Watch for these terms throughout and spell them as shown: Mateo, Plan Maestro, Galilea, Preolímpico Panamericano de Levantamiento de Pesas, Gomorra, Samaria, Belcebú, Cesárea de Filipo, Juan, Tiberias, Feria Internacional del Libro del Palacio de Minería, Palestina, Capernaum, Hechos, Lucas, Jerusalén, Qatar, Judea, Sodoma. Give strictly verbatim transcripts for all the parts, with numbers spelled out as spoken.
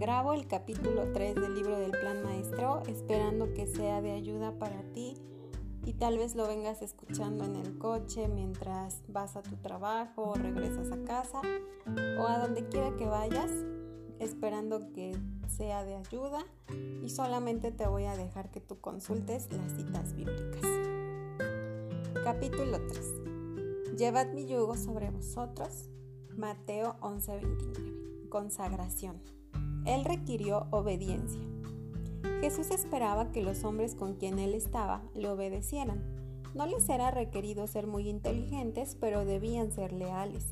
grabo el capítulo tres del libro del Plan Maestro, esperando que sea de ayuda para ti y tal vez lo vengas escuchando en el coche mientras vas a tu trabajo o regresas a casa o a donde quiera que vayas, esperando que sea de ayuda, y solamente te voy a dejar que tú consultes las citas bíblicas. Capítulo tres. Llevad mi yugo sobre vosotros. Mateo once veintinueve. Consagración. Él requirió obediencia. Jesús esperaba que los hombres con quien él estaba le obedecieran. No les era requerido ser muy inteligentes, pero debían ser leales.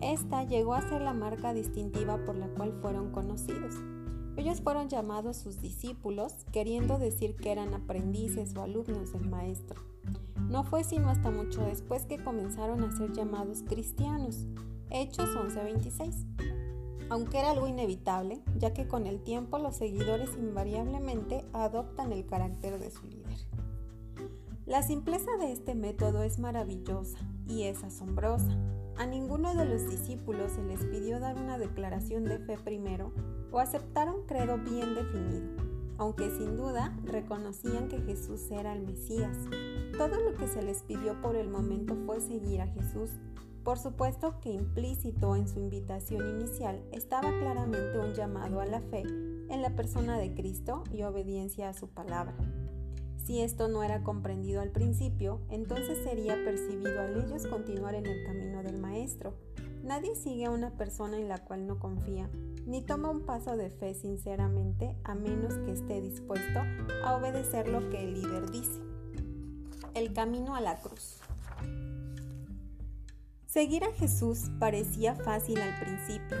Esta llegó a ser la marca distintiva por la cual fueron conocidos. Ellos fueron llamados sus discípulos, queriendo decir que eran aprendices o alumnos del Maestro. No fue sino hasta mucho después que comenzaron a ser llamados cristianos. Hechos once veintiséis. Aunque era algo inevitable, ya que con el tiempo los seguidores invariablemente adoptan el carácter de su líder. La simpleza de este método es maravillosa y es asombrosa. A ninguno de los discípulos se les pidió dar una declaración de fe primero o aceptar un credo bien definido, aunque sin duda reconocían que Jesús era el Mesías. Todo lo que se les pidió por el momento fue seguir a Jesús. Por supuesto que implícito en su invitación inicial estaba claramente un llamado a la fe en la persona de Cristo y obediencia a su palabra. Si esto no era comprendido al principio, entonces sería percibido al ellos continuar en el camino del Maestro. Nadie sigue a una persona en la cual no confía, ni toma un paso de fe sinceramente, a menos que esté dispuesto a obedecer lo que el líder dice. El camino a la cruz. Seguir a Jesús parecía fácil al principio,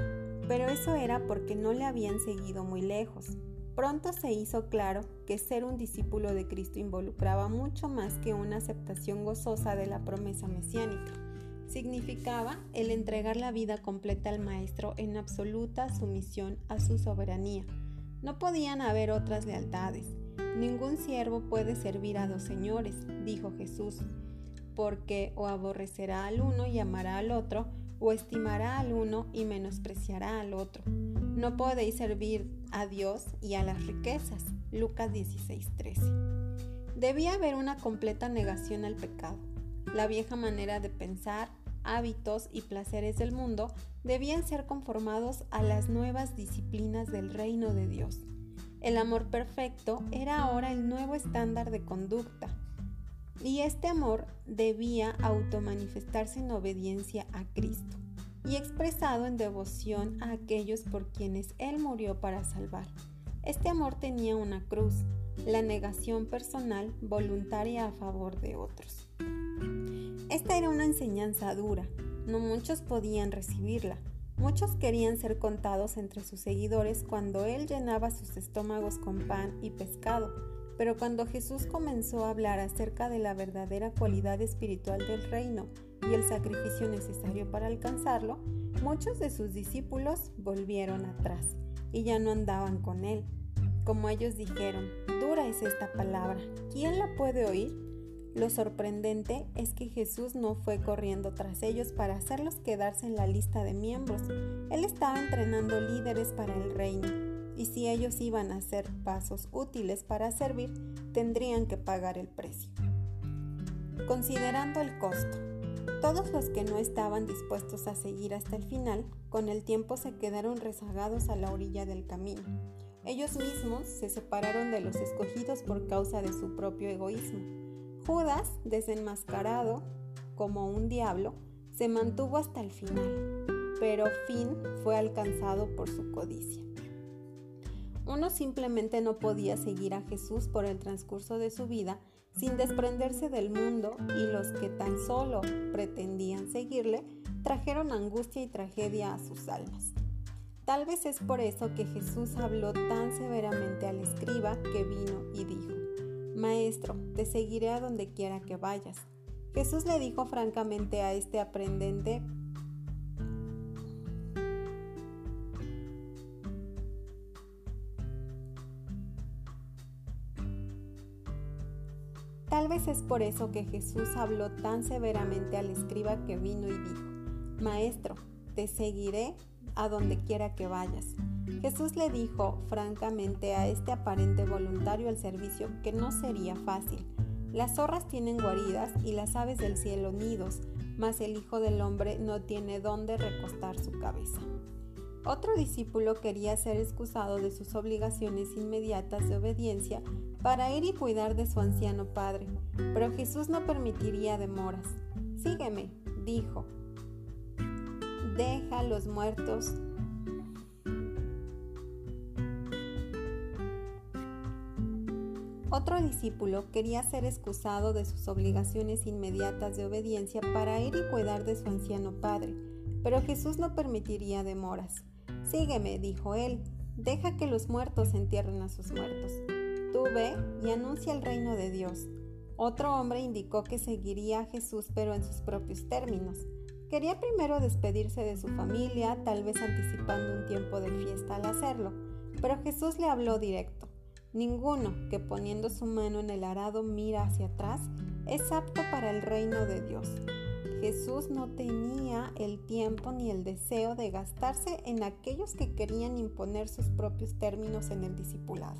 pero eso era porque no le habían seguido muy lejos. Pronto se hizo claro que ser un discípulo de Cristo involucraba mucho más que una aceptación gozosa de la promesa mesiánica. Significaba el entregar la vida completa al Maestro en absoluta sumisión a su soberanía. No podían haber otras lealtades. Ningún siervo puede servir a dos señores, dijo Jesús, porque o aborrecerá al uno y amará al otro, o estimará al uno y menospreciará al otro. No podéis servir a Dios y a las riquezas. Lucas dieciséis trece. Debía haber una completa negación al pecado. La vieja manera de pensar, hábitos y placeres del mundo debían ser conformados a las nuevas disciplinas del reino de Dios. El amor perfecto era ahora el nuevo estándar de conducta, y este amor debía automanifestarse en obediencia a Cristo y expresado en devoción a aquellos por quienes Él murió para salvar. Este amor tenía una cruz, la negación personal voluntaria a favor de otros. Esta era una enseñanza dura, no muchos podían recibirla. Muchos querían ser contados entre sus seguidores cuando Él llenaba sus estómagos con pan y pescado, pero cuando Jesús comenzó a hablar acerca de la verdadera cualidad espiritual del reino y el sacrificio necesario para alcanzarlo, muchos de sus discípulos volvieron atrás y ya no andaban con él. Como ellos dijeron, dura es esta palabra, ¿quién la puede oír? Lo sorprendente es que Jesús no fue corriendo tras ellos para hacerlos quedarse en la lista de miembros. Él estaba entrenando líderes para el reino, y si ellos iban a hacer pasos útiles para servir, tendrían que pagar el precio. Considerando el costo, todos los que no estaban dispuestos a seguir hasta el final, con el tiempo se quedaron rezagados a la orilla del camino. Ellos mismos se separaron de los escogidos por causa de su propio egoísmo. Judas, desenmascarado como un diablo, se mantuvo hasta el final, pero fin fue alcanzado por su codicia. Uno simplemente no podía seguir a Jesús por el transcurso de su vida sin desprenderse del mundo, y los que tan solo pretendían seguirle trajeron angustia y tragedia a sus almas. Tal vez es por eso que Jesús habló tan severamente al escriba que vino y dijo, «Maestro, te seguiré a donde quiera que vayas». Jesús le dijo francamente a este aprendente, Tal vez es por eso que Jesús habló tan severamente al escriba que vino y dijo, Maestro, te seguiré a donde quiera que vayas. Jesús le dijo francamente a este aparente voluntario al servicio que no sería fácil. Las zorras tienen guaridas y las aves del cielo nidos, mas el Hijo del Hombre no tiene dónde recostar su cabeza. Otro discípulo quería ser excusado de sus obligaciones inmediatas de obediencia para ir y cuidar de su anciano padre, pero Jesús no permitiría demoras. «Sígueme», dijo. «Deja los muertos». Otro discípulo quería ser excusado de sus obligaciones inmediatas de obediencia para ir y cuidar de su anciano padre, pero Jesús no permitiría demoras. «Sígueme», dijo él, «deja que los muertos entierren a sus muertos. Tú ve y anuncia el reino de Dios». Otro hombre indicó que seguiría a Jesús, pero en sus propios términos. Quería primero despedirse de su familia, tal vez anticipando un tiempo de fiesta al hacerlo, pero Jesús le habló directo. Ninguno que poniendo su mano en el arado mira hacia atrás es apto para el reino de Dios. Jesús no tenía el tiempo ni el deseo de gastarse en aquellos que querían imponer sus propios términos en el discipulado.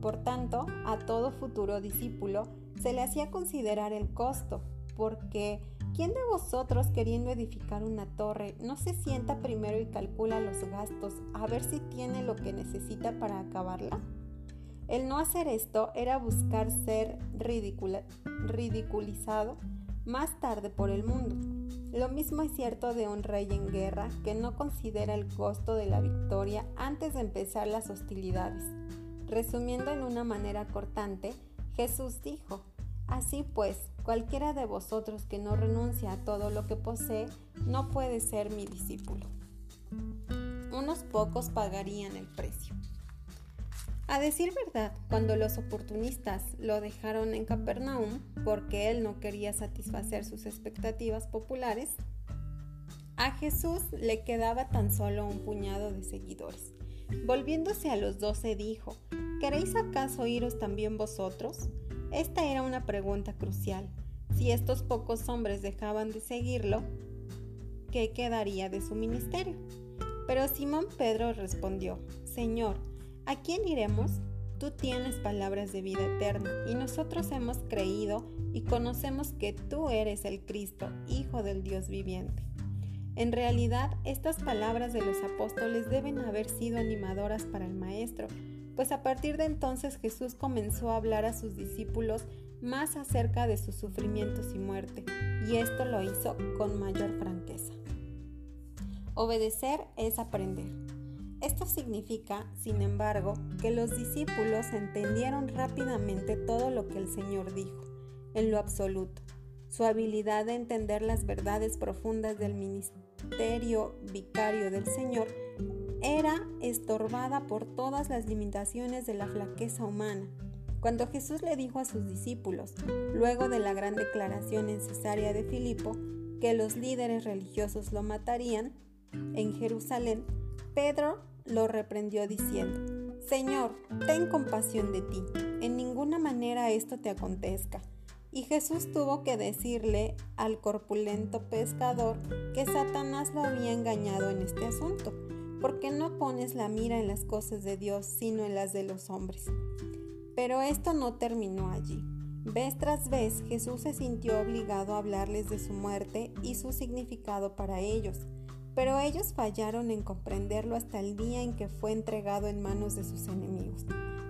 Por tanto, a todo futuro discípulo se le hacía considerar el costo, porque ¿quién de vosotros queriendo edificar una torre no se sienta primero y calcula los gastos a ver si tiene lo que necesita para acabarla? El no hacer esto era buscar ser ridicula- ridiculizado más tarde por el mundo. Lo mismo es cierto de un rey en guerra que no considera el costo de la victoria antes de empezar las hostilidades. Resumiendo en una manera cortante, Jesús dijo: «Así pues, cualquiera de vosotros que no renuncia a todo lo que posee no puede ser mi discípulo». Unos pocos pagarían el precio. A decir verdad, cuando los oportunistas lo dejaron en Capernaum porque él no quería satisfacer sus expectativas populares, a Jesús le quedaba tan solo un puñado de seguidores. Volviéndose a los doce dijo: «¿Queréis acaso iros también vosotros?». Esta era una pregunta crucial. Si estos pocos hombres dejaban de seguirlo, ¿qué quedaría de su ministerio? Pero Simón Pedro respondió: «Señor, ¿a quién iremos? Tú tienes palabras de vida eterna, y nosotros hemos creído y conocemos que tú eres el Cristo, Hijo del Dios viviente». En realidad, estas palabras de los apóstoles deben haber sido animadoras para el Maestro, pues a partir de entonces Jesús comenzó a hablar a sus discípulos más acerca de sus sufrimientos y muerte, y esto lo hizo con mayor franqueza. Obedecer es aprender. Esto significa, sin embargo, que los discípulos entendieron rápidamente todo lo que el Señor dijo, en lo absoluto. Su habilidad de entender las verdades profundas del ministerio vicario del Señor era estorbada por todas las limitaciones de la flaqueza humana. Cuando Jesús le dijo a sus discípulos, luego de la gran declaración en Cesárea de Filipo, que los líderes religiosos lo matarían en Jerusalén, Pedro lo reprendió diciendo: «Señor, ten compasión de ti, en ninguna manera esto te acontezca». Y Jesús tuvo que decirle al corpulento pescador que Satanás lo había engañado en este asunto, porque no pones la mira en las cosas de Dios, sino en las de los hombres. Pero esto no terminó allí. Vez tras vez, Jesús se sintió obligado a hablarles de su muerte y su significado para ellos. Pero ellos fallaron en comprenderlo hasta el día en que fue entregado en manos de sus enemigos.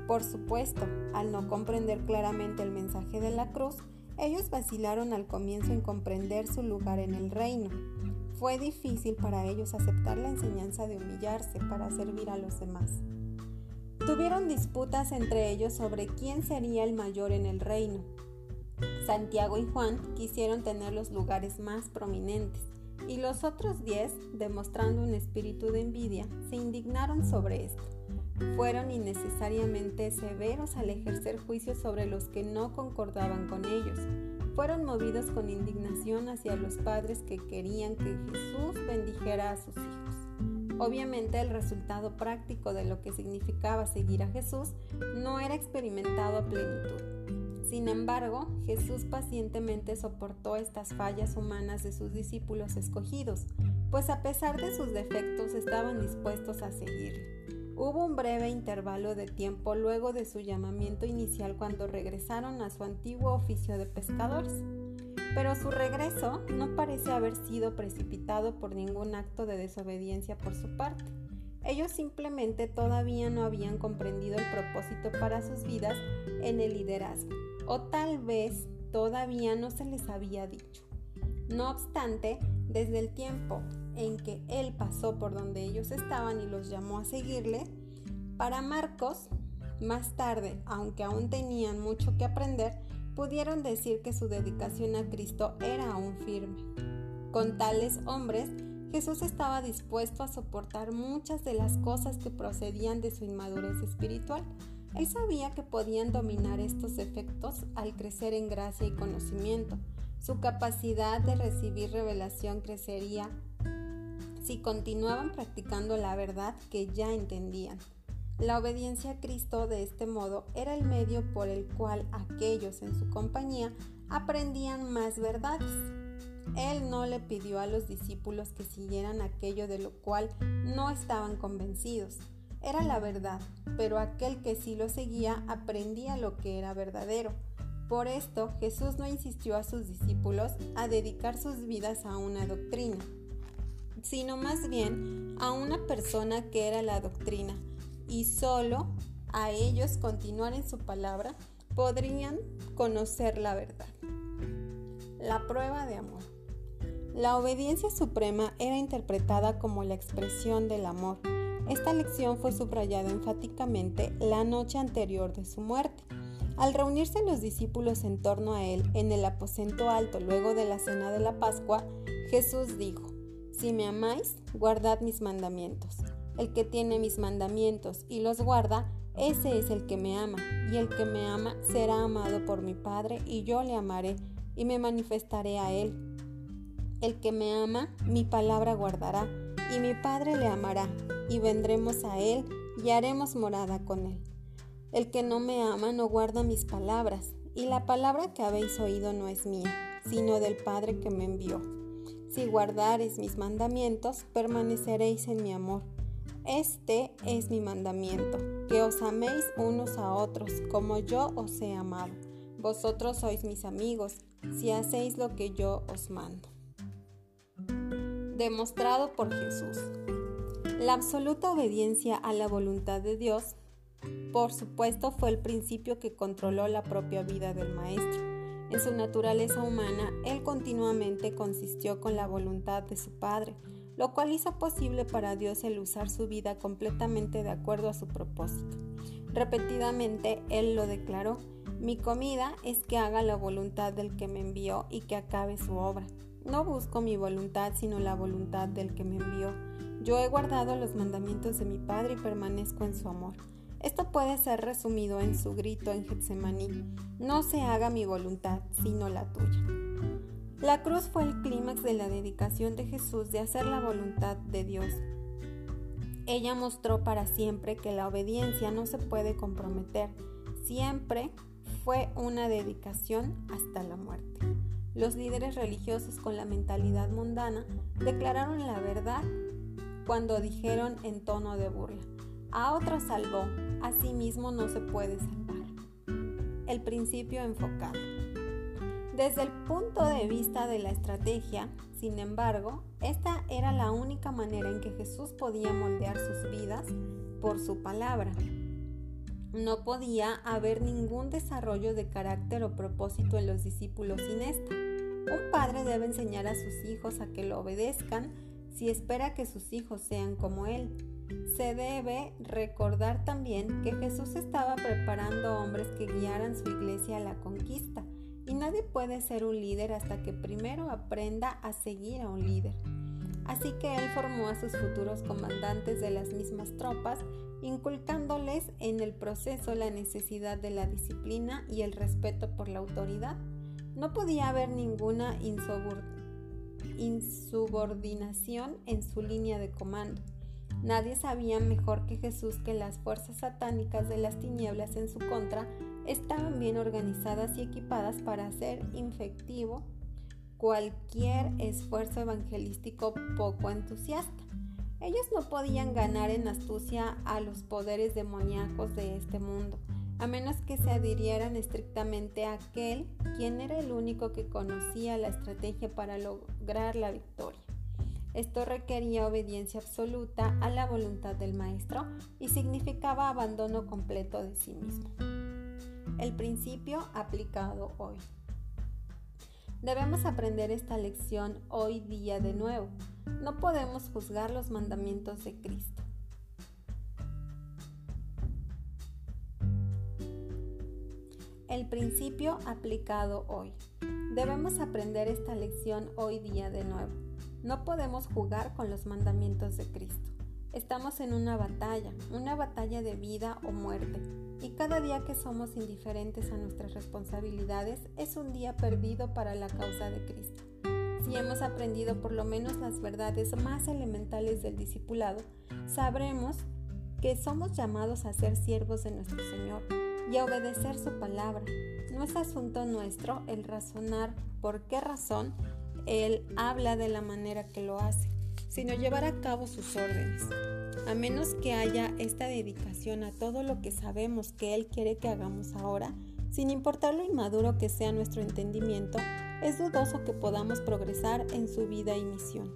Por supuesto, al no comprender claramente el mensaje de la cruz, ellos vacilaron al comienzo en comprender su lugar en el reino. Fue difícil para ellos aceptar la enseñanza de humillarse para servir a los demás. Tuvieron disputas entre ellos sobre quién sería el mayor en el reino. Santiago y Juan quisieron tener los lugares más prominentes, y los otros diez, demostrando un espíritu de envidia, se indignaron sobre esto. Fueron innecesariamente severos al ejercer juicios sobre los que no concordaban con ellos. Fueron movidos con indignación hacia los padres que querían que Jesús bendijera a sus hijos. Obviamente, el resultado práctico de lo que significaba seguir a Jesús no era experimentado a plenitud. Sin embargo, Jesús pacientemente soportó estas fallas humanas de sus discípulos escogidos, pues a pesar de sus defectos estaban dispuestos a seguirle. Hubo un breve intervalo de tiempo luego de su llamamiento inicial cuando regresaron a su antiguo oficio de pescadores, pero su regreso no parece haber sido precipitado por ningún acto de desobediencia por su parte. Ellos simplemente todavía no habían comprendido el propósito para sus vidas en el liderazgo, o tal vez todavía no se les había dicho. No obstante, desde el tiempo en que él pasó por donde ellos estaban y los llamó a seguirle, para Marcos, más tarde, aunque aún tenían mucho que aprender, pudieron decir que su dedicación a Cristo era aún firme. Con tales hombres, Jesús estaba dispuesto a soportar muchas de las cosas que procedían de su inmadurez espiritual. Él sabía que podían dominar estos efectos al crecer en gracia y conocimiento. Su capacidad de recibir revelación crecería si continuaban practicando la verdad que ya entendían. La obediencia a Cristo de este modo era el medio por el cual aquellos en su compañía aprendían más verdades. Él no le pidió a los discípulos que siguieran aquello de lo cual no estaban convencidos. Era la verdad, pero aquel que sí lo seguía aprendía lo que era verdadero. Por esto, Jesús no insistió a sus discípulos a dedicar sus vidas a una doctrina, sino más bien a una persona que era la doctrina, y solo a ellos continuar en su palabra podrían conocer la verdad. La prueba de amor. La obediencia suprema era interpretada como la expresión del amor. Esta lección fue subrayada enfáticamente la noche anterior de su muerte. Al reunirse los discípulos en torno a él en el aposento alto luego de la cena de la Pascua, Jesús dijo: «Si me amáis, guardad mis mandamientos. El que tiene mis mandamientos y los guarda, ese es el que me ama, y el que me ama será amado por mi Padre, y yo le amaré y me manifestaré a él. El que me ama, mi palabra guardará, y mi Padre le amará, y vendremos a él, y haremos morada con él. El que no me ama no guarda mis palabras, y la palabra que habéis oído no es mía, sino del Padre que me envió. Si guardareis mis mandamientos, permaneceréis en mi amor. Este es mi mandamiento, que os améis unos a otros, como yo os he amado. Vosotros sois mis amigos, si hacéis lo que yo os mando». Demostrado por Jesús. La absoluta obediencia a la voluntad de Dios, por supuesto, fue el principio que controló la propia vida del Maestro. En su naturaleza humana, él continuamente consistió con la voluntad de su Padre, lo cual hizo posible para Dios el usar su vida completamente de acuerdo a su propósito. Repetidamente, él lo declaró: «Mi comida es que haga la voluntad del que me envió y que acabe su obra. No busco mi voluntad, sino la voluntad del que me envió. Yo he guardado los mandamientos de mi Padre y permanezco en su amor». Esto puede ser resumido en su grito en Getsemaní: «No se haga mi voluntad, sino la tuya». La cruz fue el clímax de la dedicación de Jesús de hacer la voluntad de Dios. Ella mostró para siempre que la obediencia no se puede comprometer. Siempre fue una dedicación hasta la muerte. Los líderes religiosos con la mentalidad mundana declararon la verdad cuando dijeron en tono de burla: «A otros salvó, a sí mismo no se puede salvar». El principio enfocado. Desde el punto de vista de la estrategia, sin embargo, esta era la única manera en que Jesús podía moldear sus vidas por su palabra. No podía haber ningún desarrollo de carácter o propósito en los discípulos sin esta. Un padre debe enseñar a sus hijos a que lo obedezcan si espera que sus hijos sean como él. Se debe recordar también que Jesús estaba preparando hombres que guiaran su iglesia a la conquista, y nadie puede ser un líder hasta que primero aprenda a seguir a un líder. Así que él formó a sus futuros comandantes de las mismas tropas, inculcándoles en el proceso la necesidad de la disciplina y el respeto por la autoridad. No podía haber ninguna insubordinación en su línea de comando. Nadie sabía mejor que Jesús que las fuerzas satánicas de las tinieblas en su contra estaban bien organizadas y equipadas para hacer efectivo cualquier esfuerzo evangelístico poco entusiasta. Ellos no podían ganar en astucia a los poderes demoníacos de este mundo, a menos que se adhirieran estrictamente a aquel quien era el único que conocía la estrategia para lograr la victoria. Esto requería obediencia absoluta a la voluntad del maestro y significaba abandono completo de sí mismo. El principio aplicado hoy. Debemos aprender esta lección hoy día de nuevo. No podemos juzgar los mandamientos de Cristo. El principio aplicado hoy. Debemos aprender esta lección hoy día de nuevo. No podemos jugar con los mandamientos de Cristo. Estamos en una batalla, una batalla de vida o muerte, y cada día que somos indiferentes a nuestras responsabilidades es un día perdido para la causa de Cristo. Si hemos aprendido por lo menos las verdades más elementales del discipulado, sabremos que somos llamados a ser siervos de nuestro Señor y a obedecer su palabra. No es asunto nuestro el razonar por qué razón Él habla de la manera que lo hace, sino llevar a cabo sus órdenes. A menos que haya esta dedicación a todo lo que sabemos que Él quiere que hagamos ahora, sin importar lo inmaduro que sea nuestro entendimiento, es dudoso que podamos progresar en su vida y misión.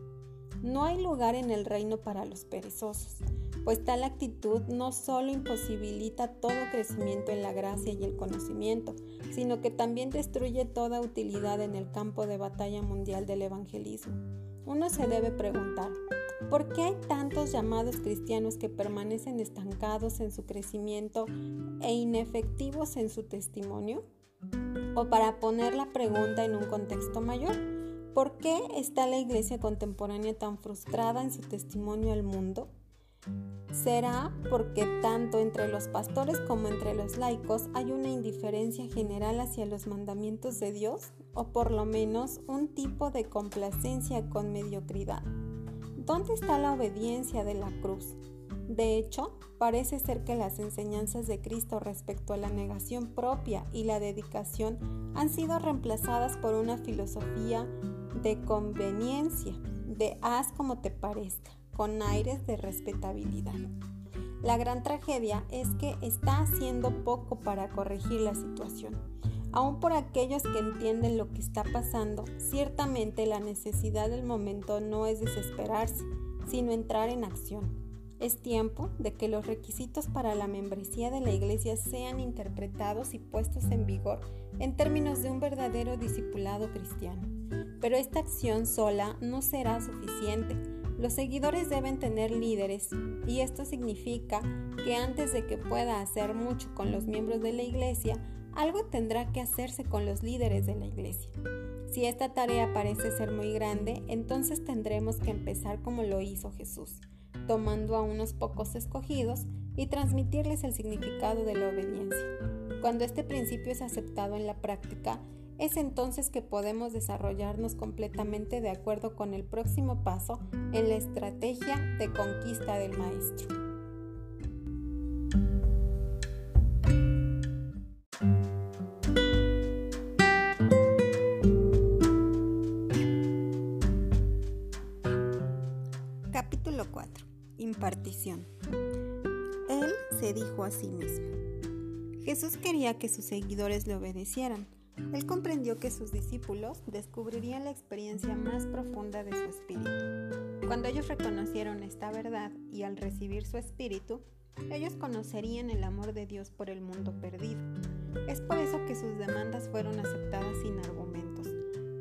No hay lugar en el reino para los perezosos, pues tal actitud no solo imposibilita todo crecimiento en la gracia y el conocimiento, sino que también destruye toda utilidad en el campo de batalla mundial del evangelismo. Uno se debe preguntar, ¿por qué hay tantos llamados cristianos que permanecen estancados en su crecimiento e inefectivos en su testimonio? O para poner la pregunta en un contexto mayor, ¿por qué está la iglesia contemporánea tan frustrada en su testimonio al mundo? Será porque tanto entre los pastores como entre los laicos hay una indiferencia general hacia los mandamientos de Dios, o por lo menos un tipo de complacencia con mediocridad. ¿Dónde está la obediencia de la cruz? De hecho, parece ser que las enseñanzas de Cristo respecto a la negación propia y la dedicación han sido reemplazadas por una filosofía de conveniencia, de haz como te parezca, con aires de respetabilidad. La gran tragedia es que está haciendo poco para corregir la situación. Aún por aquellos que entienden lo que está pasando, ciertamente la necesidad del momento no es desesperarse, sino entrar en acción. Es tiempo de que los requisitos para la membresía de la iglesia sean interpretados y puestos en vigor en términos de un verdadero discipulado cristiano. Pero esta acción sola no será suficiente. Los seguidores deben tener líderes, y esto significa que antes de que pueda hacer mucho con los miembros de la iglesia, algo tendrá que hacerse con los líderes de la iglesia. Si esta tarea parece ser muy grande, entonces tendremos que empezar como lo hizo Jesús, tomando a unos pocos escogidos y transmitirles el significado de la obediencia. Cuando este principio es aceptado en la práctica, es entonces que podemos desarrollarnos completamente de acuerdo con el próximo paso en la estrategia de conquista del Maestro. Capítulo cuatro. Impartición. Él se dijo a sí mismo. Jesús quería que sus seguidores le obedecieran. Él comprendió que sus discípulos descubrirían la experiencia más profunda de su espíritu. Cuando ellos reconocieron esta verdad y al recibir su espíritu, ellos conocerían el amor de Dios por el mundo perdido. Es por eso que sus demandas fueron aceptadas sin argumentos.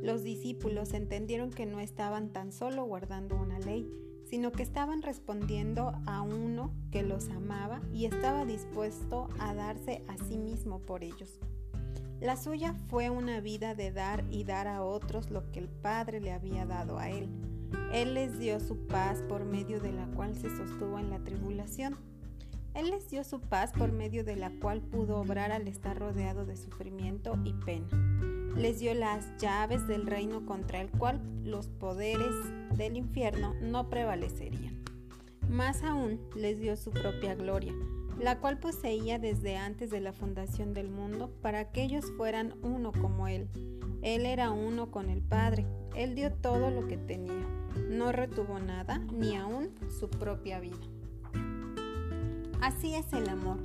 Los discípulos entendieron que no estaban tan solo guardando una ley, sino que estaban respondiendo a uno que los amaba y estaba dispuesto a darse a sí mismo por ellos. La suya fue una vida de dar y dar a otros lo que el Padre le había dado a él. Él les dio su paz por medio de la cual se sostuvo en la tribulación. Él les dio su paz por medio de la cual pudo obrar al estar rodeado de sufrimiento y pena. Les dio las llaves del reino contra el cual los poderes del infierno no prevalecerían. Más aún, les dio su propia gloria, la cual poseía desde antes de la fundación del mundo para que ellos fueran uno como Él. Él era uno con el Padre. Él dio todo lo que tenía. No retuvo nada, ni aún su propia vida. Así es el amor.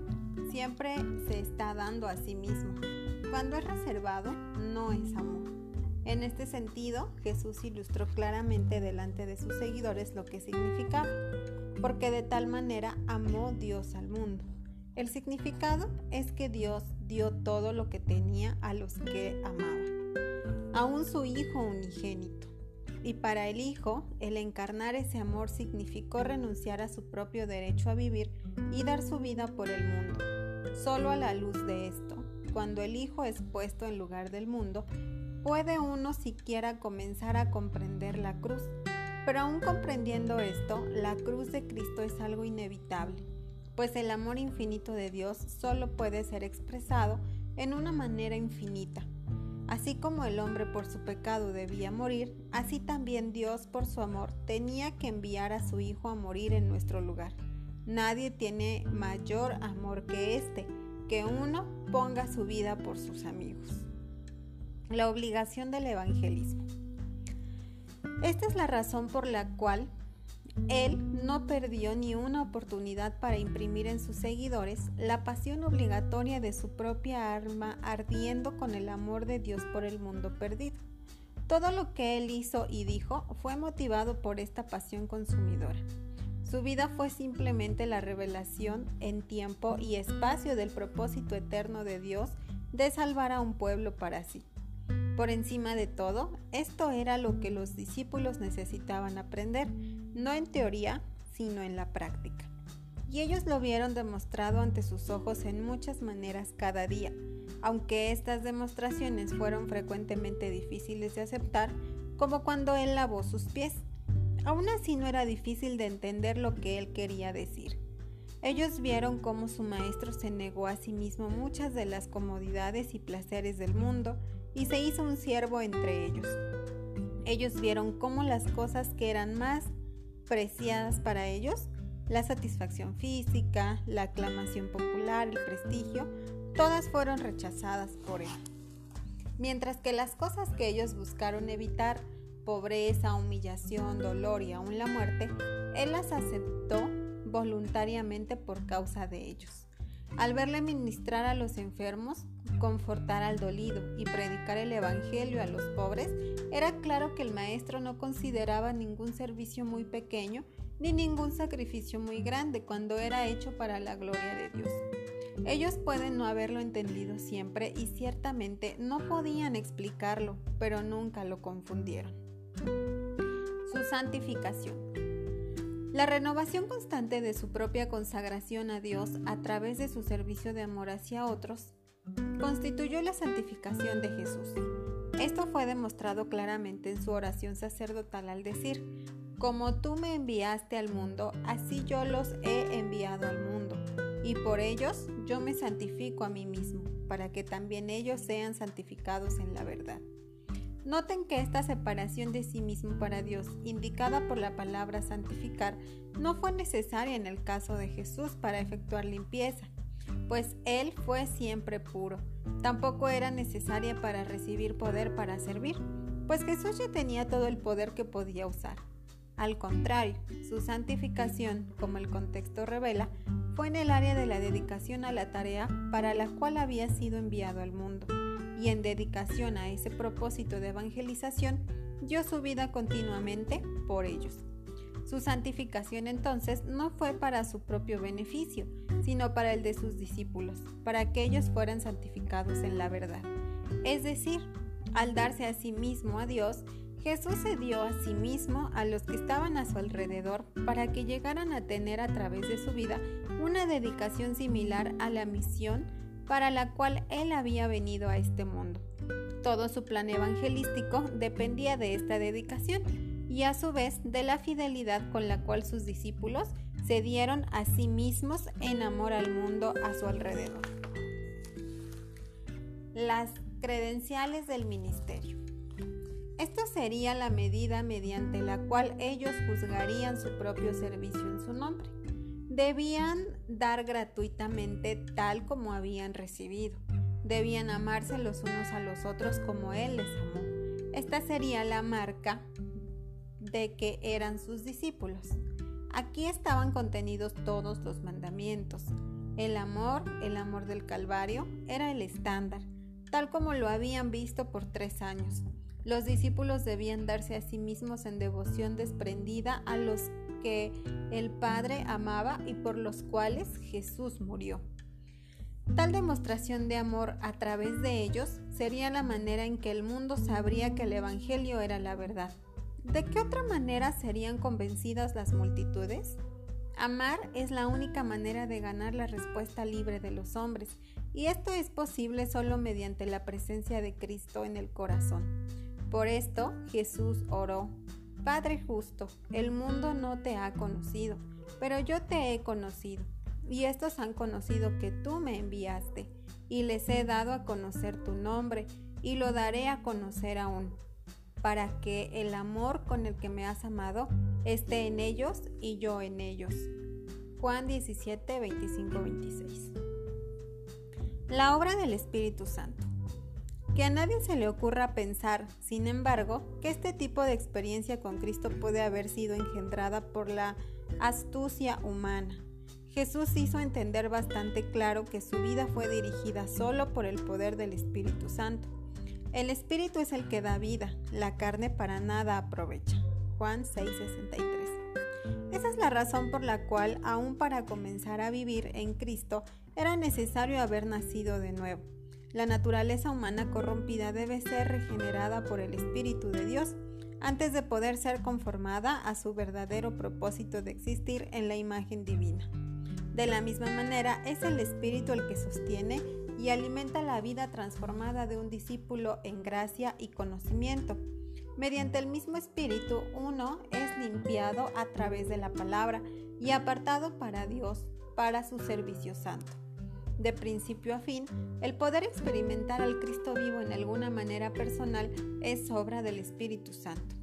Siempre se está dando a sí mismo. Cuando es reservado, no es amor. En este sentido, Jesús ilustró claramente delante de sus seguidores lo que significaba, porque de tal manera amó Dios al mundo. El significado es que Dios dio todo lo que tenía a los que amaba, aún su Hijo unigénito. Y para el Hijo, el encarnar ese amor significó renunciar a su propio derecho a vivir y dar su vida por el mundo. Solo a la luz de esto, cuando el Hijo es puesto en lugar del mundo, puede uno siquiera comenzar a comprender la cruz. Pero aún comprendiendo esto, la cruz de Cristo es algo inevitable, pues el amor infinito de Dios solo puede ser expresado en una manera infinita. Así como el hombre por su pecado debía morir, así también Dios por su amor tenía que enviar a su Hijo a morir en nuestro lugar. Nadie tiene mayor amor que este, que uno ponga su vida por sus amigos. La obligación del evangelismo. Esta es la razón por la cual Él no perdió ni una oportunidad para imprimir en sus seguidores la pasión obligatoria de su propia alma, ardiendo con el amor de Dios por el mundo perdido. Todo lo que Él hizo y dijo fue motivado por esta pasión consumidora. Su vida fue simplemente la revelación en tiempo y espacio del propósito eterno de Dios de salvar a un pueblo para sí. Por encima de todo, esto era lo que los discípulos necesitaban aprender, no en teoría, sino en la práctica. Y ellos lo vieron demostrado ante sus ojos en muchas maneras cada día. Aunque estas demostraciones fueron frecuentemente difíciles de aceptar, como cuando Él lavó sus pies. Aún así no era difícil de entender lo que Él quería decir. Ellos vieron cómo su maestro se negó a sí mismo muchas de las comodidades y placeres del mundo, y se hizo un siervo entre ellos. Ellos vieron cómo las cosas que eran más preciadas para ellos, la satisfacción física, la aclamación popular, el prestigio, todas fueron rechazadas por Él. Mientras que las cosas que ellos buscaron evitar, pobreza, humillación, dolor y aún la muerte, Él las aceptó voluntariamente por causa de ellos. Al verle ministrar a los enfermos, confortar al dolido y predicar el evangelio a los pobres, era claro que el maestro no consideraba ningún servicio muy pequeño ni ningún sacrificio muy grande cuando era hecho para la gloria de Dios. Ellos pueden no haberlo entendido siempre y ciertamente no podían explicarlo, pero nunca lo confundieron. Su santificación. La renovación constante de su propia consagración a Dios a través de su servicio de amor hacia otros constituyó la santificación de Jesús. Esto fue demostrado claramente en su oración sacerdotal al decir: como tú me enviaste al mundo, así yo los he enviado al mundo, y por ellos yo me santifico a mí mismo, para que también ellos sean santificados en la verdad. Noten que esta separación de sí mismo para Dios, indicada por la palabra santificar, no fue necesaria en el caso de Jesús para efectuar limpieza, pues Él fue siempre puro. Tampoco era necesaria para recibir poder para servir, pues Jesús ya tenía todo el poder que podía usar. Al contrario, su santificación, como el contexto revela, fue en el área de la dedicación a la tarea para la cual había sido enviado al mundo. Y en dedicación a ese propósito de evangelización, dio su vida continuamente por ellos. Su santificación entonces no fue para su propio beneficio, sino para el de sus discípulos, para que ellos fueran santificados en la verdad. Es decir, al darse a sí mismo a Dios, Jesús se dio a sí mismo a los que estaban a su alrededor para que llegaran a tener a través de su vida una dedicación similar a la misión para la cual Él había venido a este mundo. Todo su plan evangelístico dependía de esta dedicación y a su vez de la fidelidad con la cual sus discípulos se dieron a sí mismos en amor al mundo a su alrededor. Las credenciales del ministerio. Esto sería la medida mediante la cual ellos juzgarían su propio servicio en su nombre. Debían dar gratuitamente tal como habían recibido. Debían amarse los unos a los otros como Él les amó. Esta sería la marca de que eran sus discípulos. Aquí estaban contenidos todos los mandamientos. El amor, el amor del Calvario, era el estándar, tal como lo habían visto por tres años. Los discípulos debían darse a sí mismos en devoción desprendida a los que el Padre amaba y por los cuales Jesús murió. Tal demostración de amor a través de ellos sería la manera en que el mundo sabría que el Evangelio era la verdad. ¿De qué otra manera serían convencidas las multitudes? Amar es la única manera de ganar la respuesta libre de los hombres, y esto es posible solo mediante la presencia de Cristo en el corazón. Por esto Jesús oró: Padre justo, el mundo no te ha conocido, pero yo te he conocido, y estos han conocido que tú me enviaste, y les he dado a conocer tu nombre, y lo daré a conocer aún, para que el amor con el que me has amado esté en ellos y yo en ellos. Juan diecisiete, veinticinco, veintiséis. La obra del Espíritu Santo. Que a nadie se le ocurra pensar, sin embargo, que este tipo de experiencia con Cristo puede haber sido engendrada por la astucia humana. Jesús hizo entender bastante claro que su vida fue dirigida solo por el poder del Espíritu Santo. El Espíritu es el que da vida, la carne para nada aprovecha. Juan seis, sesenta y tres. Esa es la razón por la cual, aún para comenzar a vivir en Cristo, era necesario haber nacido de nuevo. La naturaleza humana corrompida debe ser regenerada por el Espíritu de Dios antes de poder ser conformada a su verdadero propósito de existir en la imagen divina. De la misma manera, es el Espíritu el que sostiene y alimenta la vida transformada de un discípulo en gracia y conocimiento. Mediante el mismo Espíritu, uno es limpiado a través de la palabra y apartado para Dios, para su servicio santo. De principio a fin, el poder experimentar al Cristo vivo en alguna manera personal es obra del Espíritu Santo.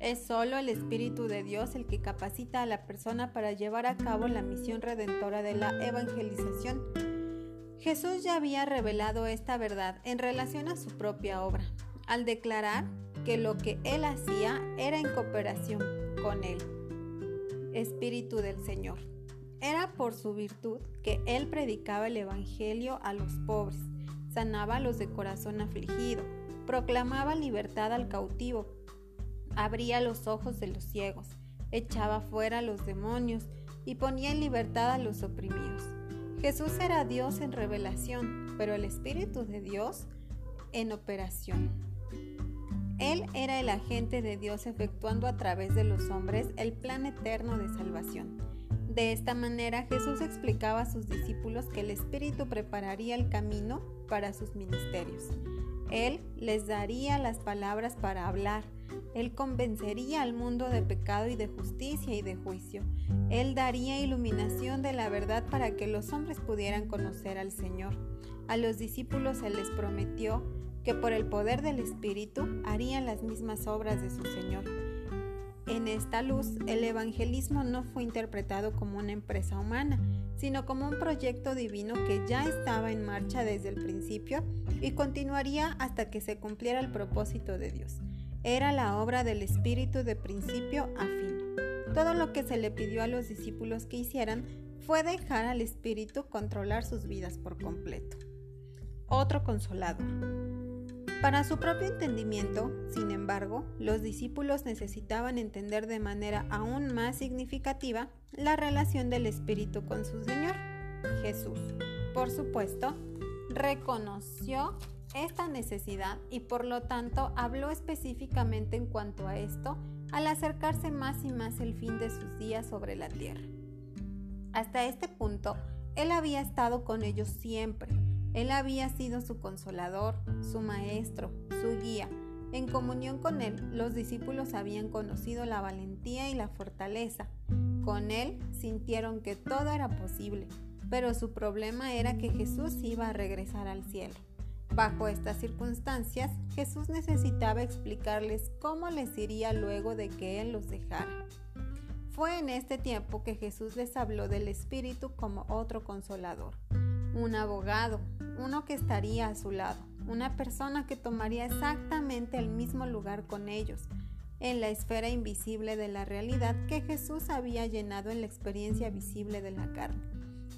Es solo el Espíritu de Dios el que capacita a la persona para llevar a cabo la misión redentora de la evangelización. Jesús ya había revelado esta verdad en relación a su propia obra, al declarar que lo que Él hacía era en cooperación con el Espíritu del Señor. Era por su virtud que Él predicaba el Evangelio a los pobres, sanaba a los de corazón afligido, proclamaba libertad al cautivo, abría los ojos de los ciegos, echaba fuera a los demonios y ponía en libertad a los oprimidos. Jesús era Dios en revelación, pero el Espíritu de Dios en operación. Él era el agente de Dios efectuando a través de los hombres el plan eterno de salvación. De esta manera, Jesús explicaba a sus discípulos que el Espíritu prepararía el camino para sus ministerios. Él les daría las palabras para hablar. Él convencería al mundo de pecado y de justicia y de juicio. Él daría iluminación de la verdad para que los hombres pudieran conocer al Señor. A los discípulos se les prometió que por el poder del Espíritu harían las mismas obras de su Señor. En esta luz, el evangelismo no fue interpretado como una empresa humana, sino como un proyecto divino que ya estaba en marcha desde el principio y continuaría hasta que se cumpliera el propósito de Dios. Era la obra del Espíritu de principio a fin. Todo lo que se le pidió a los discípulos que hicieran fue dejar al Espíritu controlar sus vidas por completo. Otro consolador. Para su propio entendimiento, sin embargo, los discípulos necesitaban entender de manera aún más significativa la relación del Espíritu con su Señor, Jesús. Por supuesto, reconoció esta necesidad y por lo tanto habló específicamente en cuanto a esto al acercarse más y más el fin de sus días sobre la tierra. Hasta este punto, Él había estado con ellos siempre. Él había sido su consolador, su maestro, su guía. En comunión con Él, los discípulos habían conocido la valentía y la fortaleza. Con Él sintieron que todo era posible, pero su problema era que Jesús iba a regresar al cielo. Bajo estas circunstancias, Jesús necesitaba explicarles cómo les iría luego de que Él los dejara. Fue en este tiempo que Jesús les habló del Espíritu como otro consolador, un abogado, uno que estaría a su lado, una persona que tomaría exactamente el mismo lugar con ellos, en la esfera invisible de la realidad que Jesús había llenado en la experiencia visible de la carne.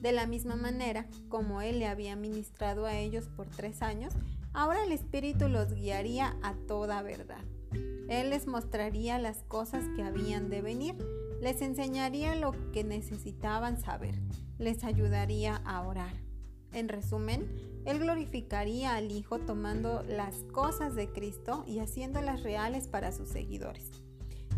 De la misma manera, como Él le había ministrado a ellos por tres años, ahora el Espíritu los guiaría a toda verdad. Él les mostraría las cosas que habían de venir, les enseñaría lo que necesitaban saber, les ayudaría a orar. En resumen, Él glorificaría al Hijo tomando las cosas de Cristo y haciéndolas reales para sus seguidores.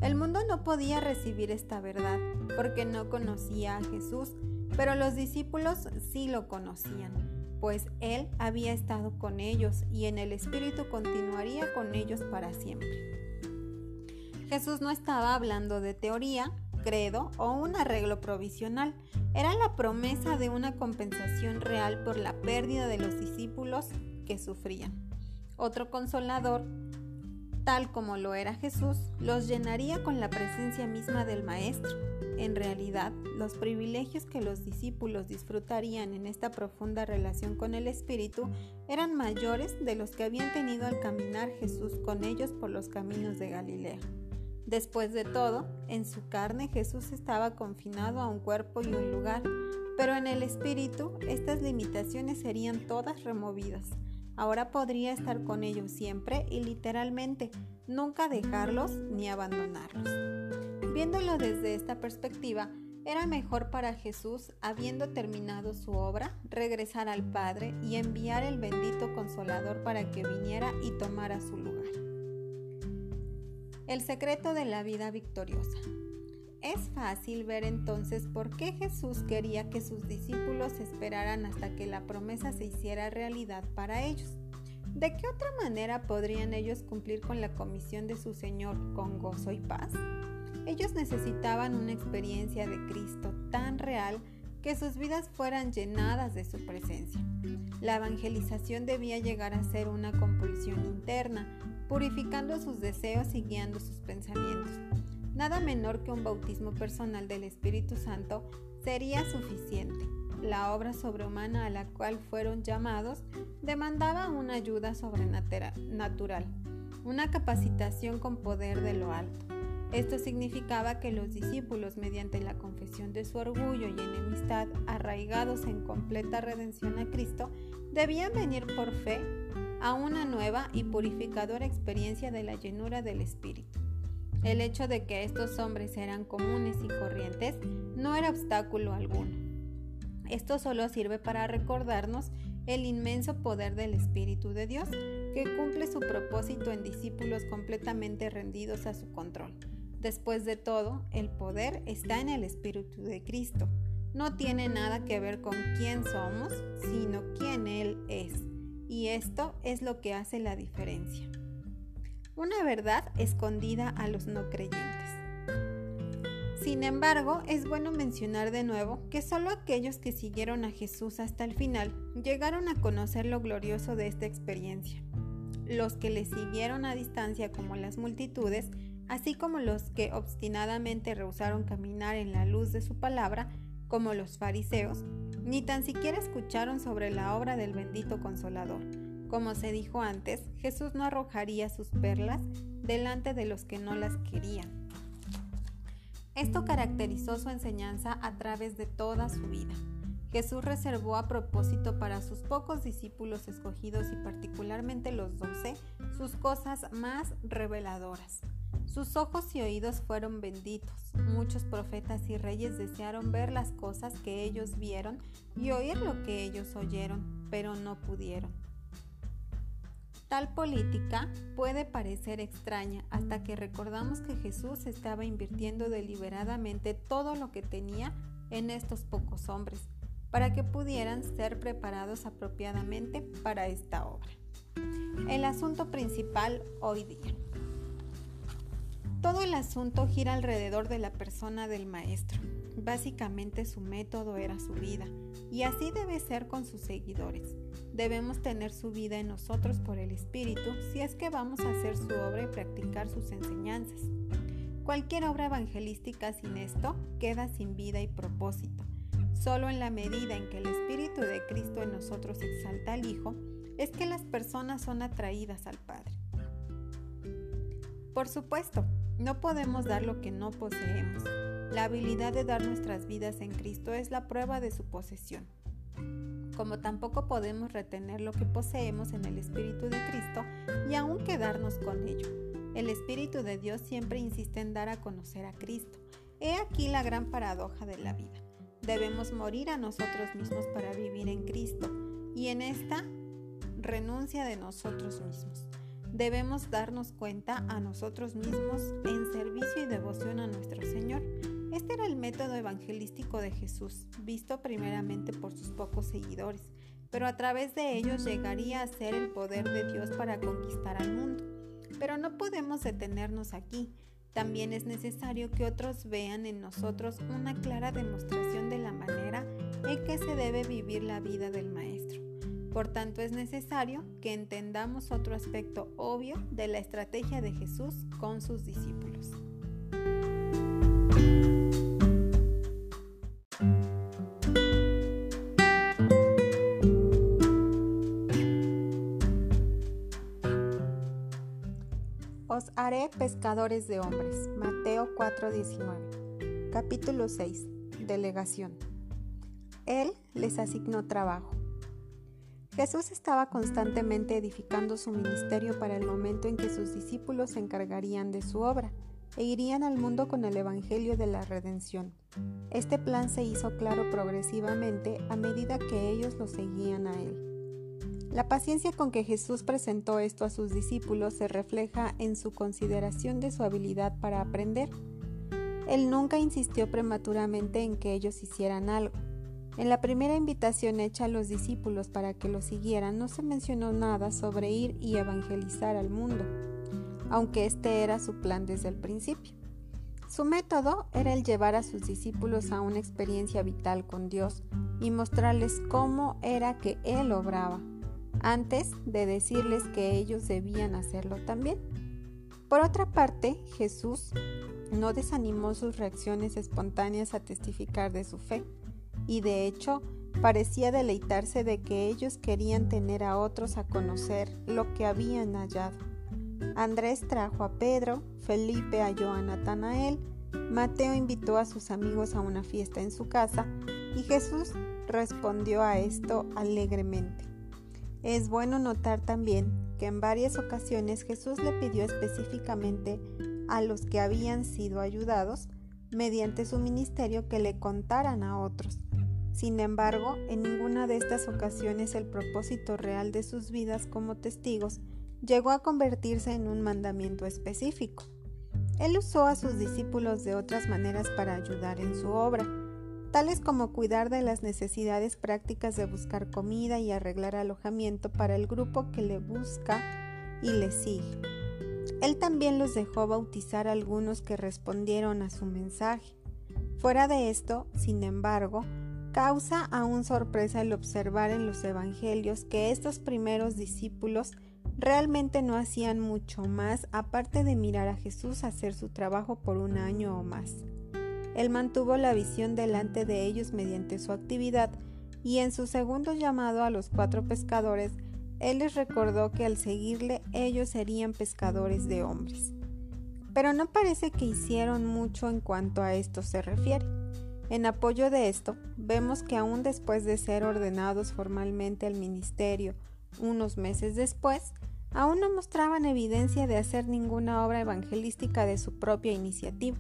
El mundo no podía recibir esta verdad porque no conocía a Jesús, pero los discípulos sí lo conocían, pues Él había estado con ellos y en el Espíritu continuaría con ellos para siempre. Jesús no estaba hablando de teoría, credo o un arreglo provisional. Era la promesa de una compensación real por la pérdida de los discípulos que sufrían. Otro consolador, tal como lo era Jesús, los llenaría con la presencia misma del Maestro. En realidad, los privilegios que los discípulos disfrutarían en esta profunda relación con el Espíritu eran mayores de los que habían tenido al caminar Jesús con ellos por los caminos de Galilea. Después de todo, en su carne Jesús estaba confinado a un cuerpo y un lugar, pero en el Espíritu estas limitaciones serían todas removidas. Ahora podría estar con ellos siempre y literalmente, nunca dejarlos ni abandonarlos. Viéndolo desde esta perspectiva, era mejor para Jesús, habiendo terminado su obra, regresar al Padre y enviar el bendito Consolador para que viniera y tomara su lugar. El secreto de la vida victoriosa. Es fácil ver entonces por qué Jesús quería que sus discípulos esperaran hasta que la promesa se hiciera realidad para ellos. ¿De qué otra manera podrían ellos cumplir con la comisión de su Señor con gozo y paz? Ellos necesitaban una experiencia de Cristo tan real que sus vidas fueran llenadas de su presencia. La evangelización debía llegar a ser una compulsión interna, purificando sus deseos y guiando sus pensamientos. Nada menor que un bautismo personal del Espíritu Santo sería suficiente. La obra sobrehumana a la cual fueron llamados demandaba una ayuda sobrenatural, una capacitación con poder de lo alto. Esto significaba que los discípulos, mediante la confesión de su orgullo y enemistad, arraigados en completa redención a Cristo, debían venir por fe a una nueva y purificadora experiencia de la llenura del Espíritu. El hecho de que estos hombres eran comunes y corrientes no era obstáculo alguno. Esto solo sirve para recordarnos el inmenso poder del Espíritu de Dios, que cumple su propósito en discípulos completamente rendidos a su control. Después de todo, el poder está en el Espíritu de Cristo. No tiene nada que ver con quién somos, sino quién Él es. Y esto es lo que hace la diferencia. Una verdad escondida a los no creyentes. Sin embargo, es bueno mencionar de nuevo que solo aquellos que siguieron a Jesús hasta el final llegaron a conocer lo glorioso de esta experiencia. Los que le siguieron a distancia, como las multitudes, así como los que obstinadamente rehusaron caminar en la luz de su palabra, como los fariseos, ni tan siquiera escucharon sobre la obra del bendito Consolador. Como se dijo antes, Jesús no arrojaría sus perlas delante de los que no las querían. Esto caracterizó su enseñanza a través de toda su vida. Jesús reservó a propósito para sus pocos discípulos escogidos y particularmente los doce, sus cosas más reveladoras. Sus ojos y oídos fueron benditos. Muchos profetas y reyes desearon ver las cosas que ellos vieron y oír lo que ellos oyeron, pero no pudieron. Tal política puede parecer extraña hasta que recordamos que Jesús estaba invirtiendo deliberadamente todo lo que tenía en estos pocos hombres, para que pudieran ser preparados apropiadamente para esta obra. El asunto principal hoy día. Todo el asunto gira alrededor de la persona del Maestro. Básicamente su método era su vida, y así debe ser con sus seguidores. Debemos tener su vida en nosotros por el Espíritu si es que vamos a hacer su obra y practicar sus enseñanzas. Cualquier obra evangelística sin esto queda sin vida y propósito. Solo en la medida en que el Espíritu de Cristo en nosotros exalta al Hijo, es que las personas son atraídas al Padre. Por supuesto, no podemos dar lo que no poseemos. La habilidad de dar nuestras vidas en Cristo es la prueba de su posesión. Como tampoco podemos retener lo que poseemos en el Espíritu de Cristo y aún quedarnos con ello. El Espíritu de Dios siempre insiste en dar a conocer a Cristo. He aquí la gran paradoja de la vida. Debemos morir a nosotros mismos para vivir en Cristo, y en esta renuncia de nosotros mismos debemos darnos cuenta a nosotros mismos en servicio y devoción a nuestro Señor. Este era el método evangelístico de Jesús, visto primeramente por sus pocos seguidores, pero a través de ellos llegaría a ser el poder de Dios para conquistar al mundo. Pero no podemos detenernos aquí. También es necesario que otros vean en nosotros una clara demostración de la manera en que se debe vivir la vida del Maestro. Por tanto, es necesario que entendamos otro aspecto obvio de la estrategia de Jesús con sus discípulos. Os haré pescadores de hombres. Mateo cuatro diecinueve. Capítulo seis. Delegación. Él les asignó trabajo. Jesús estaba constantemente edificando su ministerio para el momento en que sus discípulos se encargarían de su obra e irían al mundo con el evangelio de la redención. Este plan se hizo claro progresivamente a medida que ellos lo seguían a él. La paciencia con que Jesús presentó esto a sus discípulos se refleja en su consideración de su habilidad para aprender. Él nunca insistió prematuramente en que ellos hicieran algo. En la primera invitación hecha a los discípulos para que lo siguieran, no se mencionó nada sobre ir y evangelizar al mundo, aunque este era su plan desde el principio. Su método era el llevar a sus discípulos a una experiencia vital con Dios y mostrarles cómo era que Él obraba, antes de decirles que ellos debían hacerlo también. Por otra parte, Jesús no desanimó sus reacciones espontáneas a testificar de su fe, y de hecho parecía deleitarse de que ellos querían tener a otros a conocer lo que habían hallado. Andrés trajo a Pedro, Felipe halló a Natanael, Mateo invitó a sus amigos a una fiesta en su casa, y Jesús respondió a esto alegremente. Es bueno notar también que en varias ocasiones Jesús le pidió específicamente a los que habían sido ayudados mediante su ministerio que le contaran a otros. Sin embargo, en ninguna de estas ocasiones el propósito real de sus vidas como testigos llegó a convertirse en un mandamiento específico. Él usó a sus discípulos de otras maneras para ayudar en su obra, tales como cuidar de las necesidades prácticas de buscar comida y arreglar alojamiento para el grupo que le busca y le sigue. Él también los dejó bautizar a algunos que respondieron a su mensaje. Fuera de esto, sin embargo, causa aún sorpresa el observar en los evangelios que estos primeros discípulos realmente no hacían mucho más aparte de mirar a Jesús hacer su trabajo por un año o más. Él mantuvo la visión delante de ellos mediante su actividad, y en su segundo llamado a los cuatro pescadores, Él les recordó que al seguirle ellos serían pescadores de hombres. Pero no parece que hicieron mucho en cuanto a esto se refiere. En apoyo de esto, vemos que aún después de ser ordenados formalmente al ministerio, unos meses después, aún no mostraban evidencia de hacer ninguna obra evangelística de su propia iniciativa.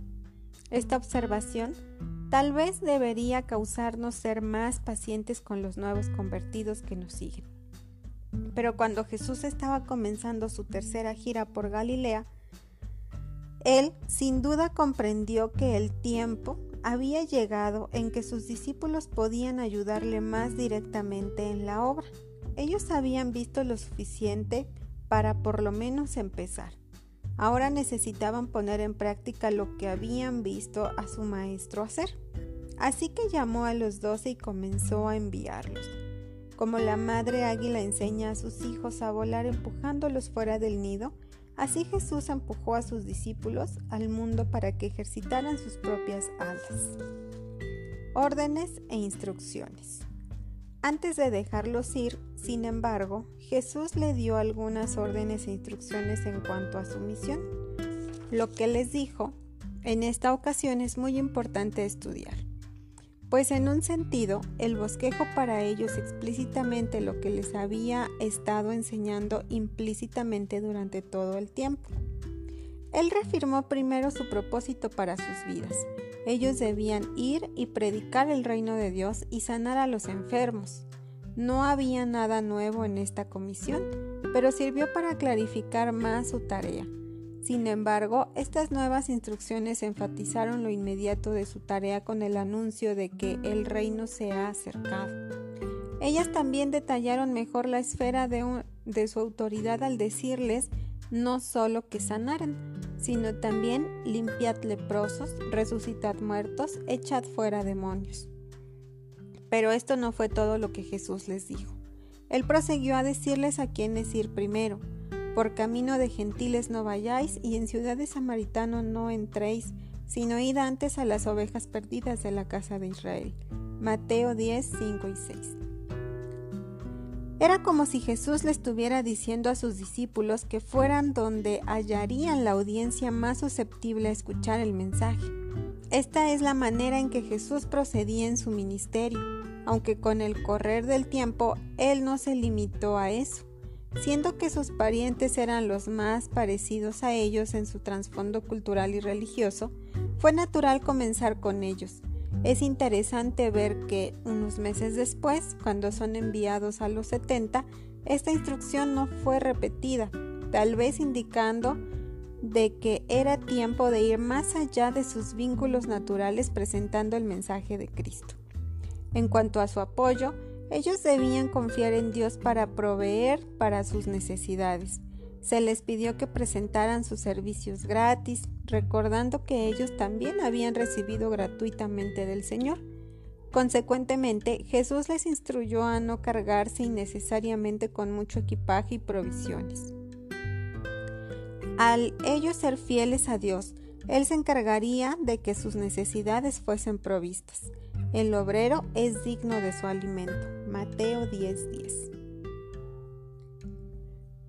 Esta observación tal vez debería causarnos ser más pacientes con los nuevos convertidos que nos siguen. Pero cuando Jesús estaba comenzando su tercera gira por Galilea, Él sin duda comprendió que el tiempo había llegado en que sus discípulos podían ayudarle más directamente en la obra. Ellos habían visto lo suficiente para por lo menos empezar. Ahora necesitaban poner en práctica lo que habían visto a su maestro hacer. Así que llamó a los doce y comenzó a enviarlos. Como la madre águila enseña a sus hijos a volar empujándolos fuera del nido, así Jesús empujó a sus discípulos al mundo para que ejercitaran sus propias alas. órdenes e instrucciones. Antes de dejarlos ir, sin embargo, Jesús le dio algunas órdenes e instrucciones en cuanto a su misión. Lo que les dijo en esta ocasión es muy importante estudiar, pues en un sentido, el bosquejo para ellos explícitamente lo que les había estado enseñando implícitamente durante todo el tiempo. Él reafirmó primero su propósito para sus vidas. Ellos debían ir y predicar el reino de Dios y sanar a los enfermos. No había nada nuevo en esta comisión, pero sirvió para clarificar más su tarea. Sin embargo, estas nuevas instrucciones enfatizaron lo inmediato de su tarea con el anuncio de que el reino se ha acercado. Ellas también detallaron mejor la esfera de, un, de su autoridad al decirles no solo que sanaran, sino también limpiad leprosos, resucitad muertos, echad fuera demonios. Pero esto no fue todo lo que Jesús les dijo. Él prosiguió a decirles a quiénes ir primero. Por camino de gentiles no vayáis, y en ciudad de samaritano no entréis, sino id antes a las ovejas perdidas de la casa de Israel. Mateo diez, cinco y seis. Era como si Jesús le estuviera diciendo a sus discípulos que fueran donde hallarían la audiencia más susceptible a escuchar el mensaje. Esta es la manera en que Jesús procedía en su ministerio, aunque con el correr del tiempo él no se limitó a eso, siendo que sus parientes eran los más parecidos a ellos en su trasfondo cultural y religioso, fue natural comenzar con ellos. Es interesante ver que, unos meses después, cuando son enviados a los setenta, esta instrucción no fue repetida, tal vez indicando de que era tiempo de ir más allá de sus vínculos naturales presentando el mensaje de Cristo. En cuanto a su apoyo, ellos debían confiar en Dios para proveer para sus necesidades. Se les pidió que presentaran sus servicios gratis, recordando que ellos también habían recibido gratuitamente del Señor. Consecuentemente, Jesús les instruyó a no cargarse innecesariamente con mucho equipaje y provisiones. Al ellos ser fieles a Dios, Él se encargaría de que sus necesidades fuesen provistas. El obrero es digno de su alimento. Mateo diez, diez.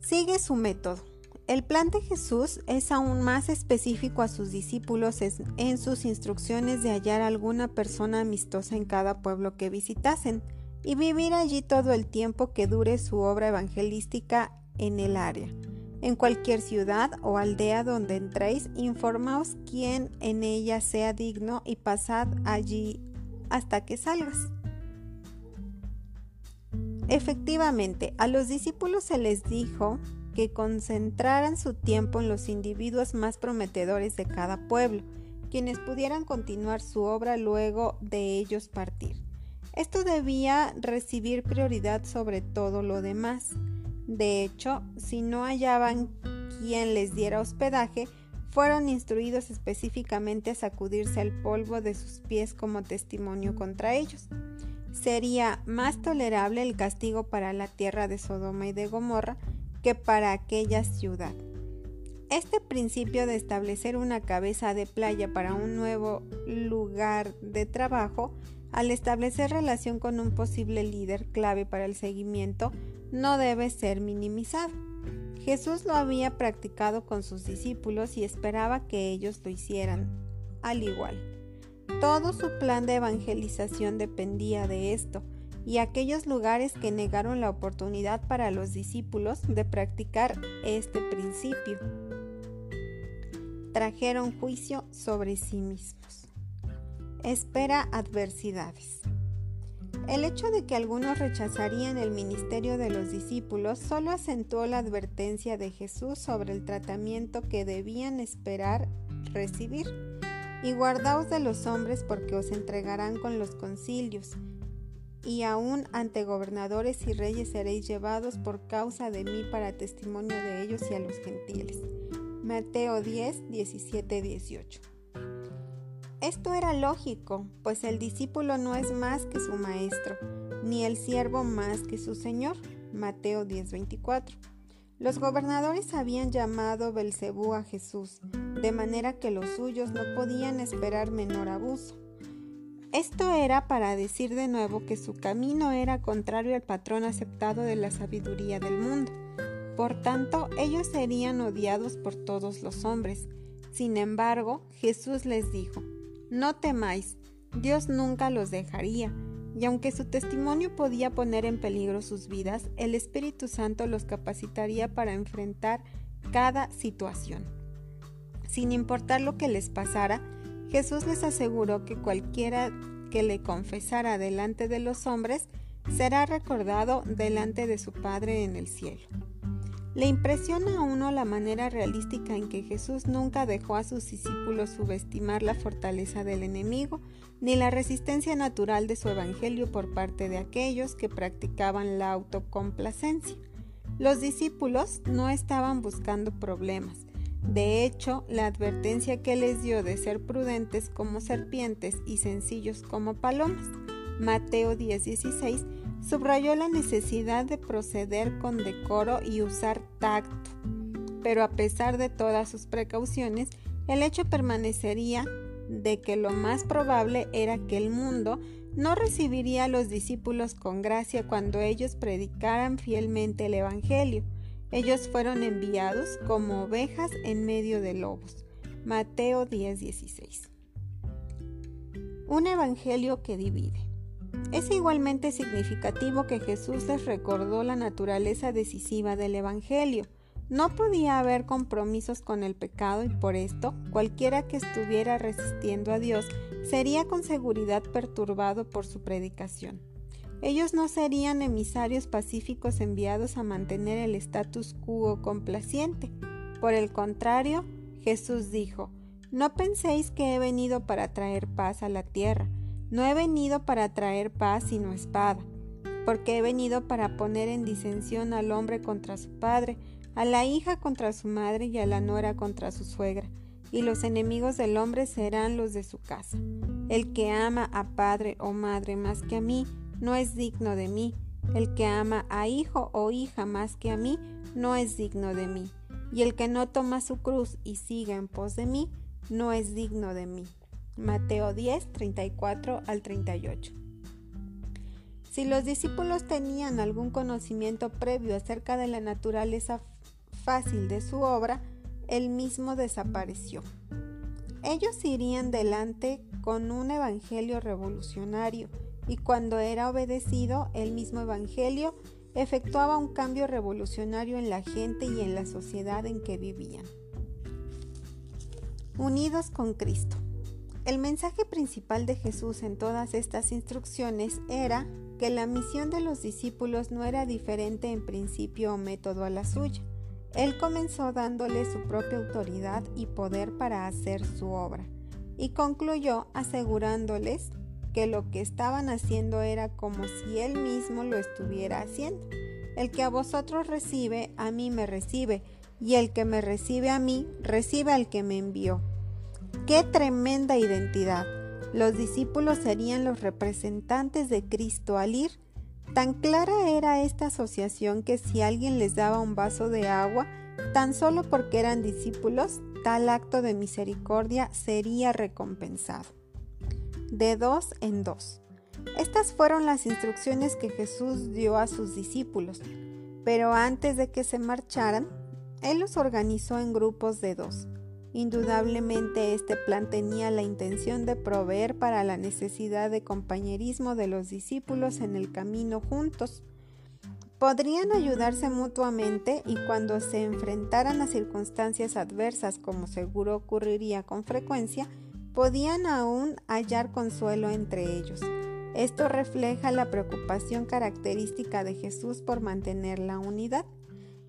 Sigue su método. El plan de Jesús es aún más específico a sus discípulos en sus instrucciones de hallar alguna persona amistosa en cada pueblo que visitasen y vivir allí todo el tiempo que dure su obra evangelística en el área. En cualquier ciudad o aldea donde entréis, informaos quién en ella sea digno y pasad allí hasta que salgas. Efectivamente, a los discípulos se les dijo que concentraran su tiempo en los individuos más prometedores de cada pueblo, quienes pudieran continuar su obra luego de ellos partir. Esto debía recibir prioridad sobre todo lo demás. De hecho, si no hallaban quien les diera hospedaje, fueron instruidos específicamente a sacudirse el polvo de sus pies como testimonio contra ellos. Sería más tolerable el castigo para la tierra de Sodoma y de Gomorra que para aquella ciudad. Este principio de establecer una cabeza de playa para un nuevo lugar de trabajo, al establecer relación con un posible líder clave para el seguimiento, no debe ser minimizado. Jesús lo había practicado con sus discípulos y esperaba que ellos lo hicieran al igual. Todo su plan de evangelización dependía de esto, y aquellos lugares que negaron la oportunidad para los discípulos de practicar este principio, trajeron juicio sobre sí mismos. Espera adversidades. El hecho de que algunos rechazarían el ministerio de los discípulos solo acentuó la advertencia de Jesús sobre el tratamiento que debían esperar recibir. Y guardaos de los hombres, porque os entregarán con los concilios, y aún ante gobernadores y reyes seréis llevados por causa de mí para testimonio de ellos y a los gentiles. Mateo diez, diecisiete, dieciocho. Esto era lógico, pues el discípulo no es más que su maestro, ni el siervo más que su señor. Mateo diez, veinticuatro. Los gobernadores habían llamado Belcebú a Jesús, de manera que los suyos no podían esperar menor abuso. Esto era para decir de nuevo que su camino era contrario al patrón aceptado de la sabiduría del mundo. Por tanto, ellos serían odiados por todos los hombres. Sin embargo, Jesús les dijo: «No temáis, Dios nunca los dejaría». Y aunque su testimonio podía poner en peligro sus vidas, el Espíritu Santo los capacitaría para enfrentar cada situación. Sin importar lo que les pasara, Jesús les aseguró que cualquiera que le confesara delante de los hombres será recordado delante de su Padre en el cielo. Le impresiona a uno la manera realística en que Jesús nunca dejó a sus discípulos subestimar la fortaleza del enemigo ni la resistencia natural de su evangelio por parte de aquellos que practicaban la autocomplacencia. Los discípulos no estaban buscando problemas. De hecho, la advertencia que les dio de ser prudentes como serpientes y sencillos como palomas, Mateo diez dieciséis, subrayó la necesidad de proceder con decoro y usar tacto, pero a pesar de todas sus precauciones, el hecho permanecería de que lo más probable era que el mundo no recibiría a los discípulos con gracia cuando ellos predicaran fielmente el evangelio. Ellos fueron enviados como ovejas en medio de lobos. Mateo diez dieciséis. Un evangelio que divide. Es igualmente significativo que Jesús les recordó la naturaleza decisiva del evangelio. No podía haber compromisos con el pecado y por esto, cualquiera que estuviera resistiendo a Dios sería con seguridad perturbado por su predicación. Ellos no serían emisarios pacíficos enviados a mantener el status quo complaciente. Por el contrario, Jesús dijo: «No penséis que he venido para traer paz a la tierra. No he venido para traer paz sino espada, porque he venido para poner en disensión al hombre contra su padre, a la hija contra su madre y a la nuera contra su suegra, y los enemigos del hombre serán los de su casa. El que ama a padre o madre más que a mí, no es digno de mí. El que ama a hijo o hija más que a mí, no es digno de mí. Y el que no toma su cruz y siga en pos de mí, no es digno de mí». Mateo diez, treinta y cuatro al treinta y ocho. Si los discípulos tenían algún conocimiento previo acerca de la naturaleza fácil de su obra, él mismo desapareció. Ellos irían delante con un evangelio revolucionario y cuando era obedecido, el mismo evangelio efectuaba un cambio revolucionario en la gente y en la sociedad en que vivían. Unidos con Cristo. El mensaje principal de Jesús en todas estas instrucciones era que la misión de los discípulos no era diferente en principio o método a la suya. Él comenzó dándole su propia autoridad y poder para hacer su obra, y concluyó asegurándoles que lo que estaban haciendo era como si Él mismo lo estuviera haciendo. El que a vosotros recibe, a mí me recibe, y el que me recibe a mí, recibe al que me envió. ¡Qué tremenda identidad! Los discípulos serían los representantes de Cristo al ir. Tan clara era esta asociación que si alguien les daba un vaso de agua, tan solo porque eran discípulos, tal acto de misericordia sería recompensado. De dos en dos. Estas fueron las instrucciones que Jesús dio a sus discípulos, pero antes de que se marcharan, Él los organizó en grupos de dos. Indudablemente este plan tenía la intención de proveer para la necesidad de compañerismo de los discípulos en el camino juntos. Podrían ayudarse mutuamente y cuando se enfrentaran a circunstancias adversas, como seguro ocurriría con frecuencia, podían aún hallar consuelo entre ellos. Esto refleja la preocupación característica de Jesús por mantener la unidad.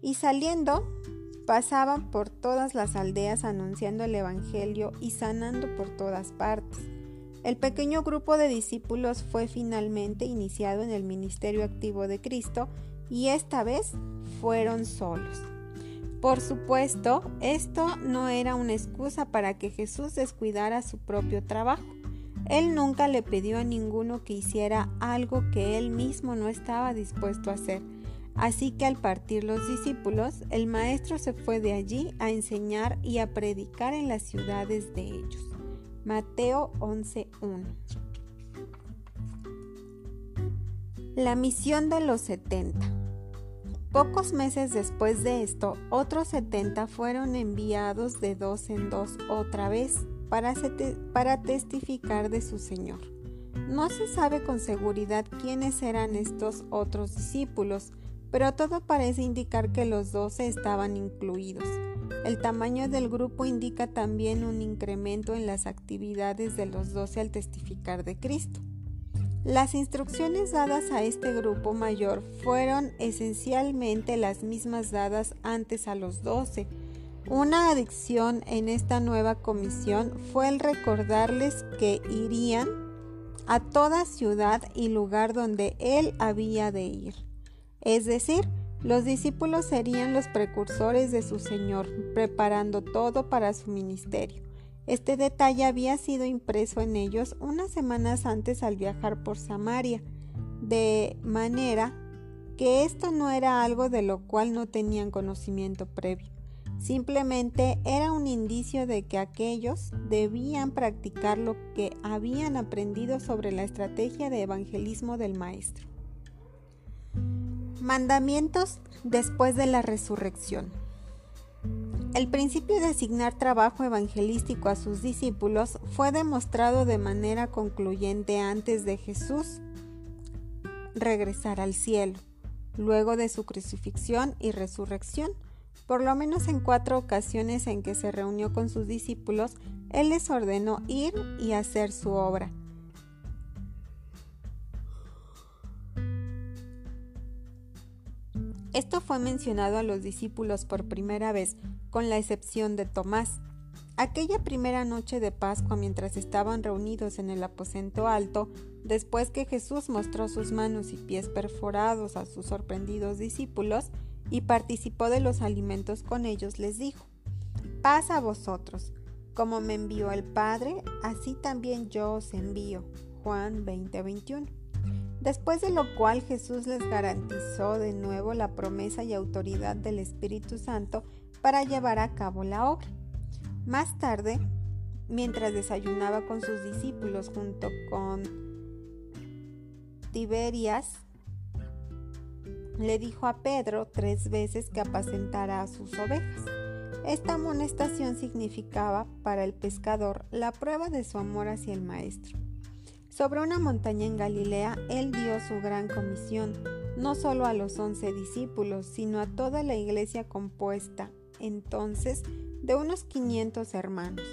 Y saliendo, pasaban por todas las aldeas anunciando el evangelio y sanando por todas partes. El pequeño grupo de discípulos fue finalmente iniciado en el ministerio activo de Cristo y esta vez fueron solos. Por supuesto, esto no era una excusa para que Jesús descuidara su propio trabajo. Él nunca le pidió a ninguno que hiciera algo que él mismo no estaba dispuesto a hacer. Así que al partir los discípulos, el Maestro se fue de allí a enseñar y a predicar en las ciudades de ellos. Mateo once uno. La misión de los setenta. Pocos meses después de esto, otros setenta fueron enviados de dos en dos otra vez para, para testificar de su Señor. No se sabe con seguridad quiénes eran estos otros discípulos, pero todo parece indicar que los doce estaban incluidos. El tamaño del grupo indica también un incremento en las actividades de los doce al testificar de Cristo. Las instrucciones dadas a este grupo mayor fueron esencialmente las mismas dadas antes a los doce. Una adición en esta nueva comisión fue el recordarles que irían a toda ciudad y lugar donde él había de ir. Es decir, los discípulos serían los precursores de su Señor, preparando todo para su ministerio. Este detalle había sido impreso en ellos unas semanas antes al viajar por Samaria, de manera que esto no era algo de lo cual no tenían conocimiento previo. Simplemente era un indicio de que aquellos debían practicar lo que habían aprendido sobre la estrategia de evangelismo del Maestro. Mandamientos después de la resurrección. El principio de asignar trabajo evangelístico a sus discípulos fue demostrado de manera concluyente antes de Jesús regresar al cielo, luego de su crucifixión y resurrección. Por lo menos en cuatro ocasiones en que se reunió con sus discípulos, él les ordenó ir y hacer su obra. Esto fue mencionado a los discípulos por primera vez, con la excepción de Tomás. Aquella primera noche de Pascua, mientras estaban reunidos en el aposento alto, después que Jesús mostró sus manos y pies perforados a sus sorprendidos discípulos y participó de los alimentos con ellos, les dijo: «Paz a vosotros, como me envió el Padre, así también yo os envío». Juan veinte veintiuno. Después de lo cual Jesús les garantizó de nuevo la promesa y autoridad del Espíritu Santo para llevar a cabo la obra. Más tarde, mientras desayunaba con sus discípulos junto con Tiberias, le dijo a Pedro tres veces que apacentara a sus ovejas. Esta amonestación significaba para el pescador la prueba de su amor hacia el Maestro. Sobre una montaña en Galilea, él dio su gran comisión, no solo a los once discípulos, sino a toda la iglesia compuesta, entonces, de unos quinientos hermanos.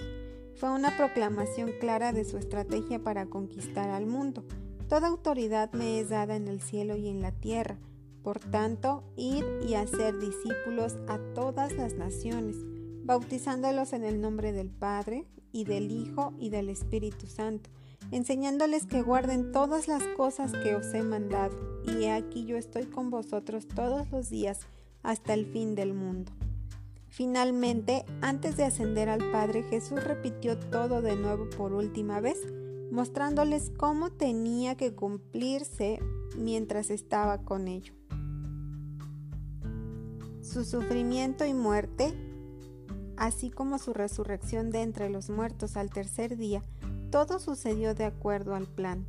Fue una proclamación clara de su estrategia para conquistar al mundo. Toda autoridad me es dada en el cielo y en la tierra. Por tanto, id y hacer discípulos a todas las naciones, bautizándolos en el nombre del Padre, y del Hijo, y del Espíritu Santo, enseñándoles que guarden todas las cosas que os he mandado, y he aquí yo estoy con vosotros todos los días hasta el fin del mundo. Finalmente, antes de ascender al Padre, Jesús repitió todo de nuevo por última vez, mostrándoles cómo tenía que cumplirse mientras estaba con ello. Su sufrimiento y muerte, así como su resurrección de entre los muertos al tercer día, todo sucedió de acuerdo al plan.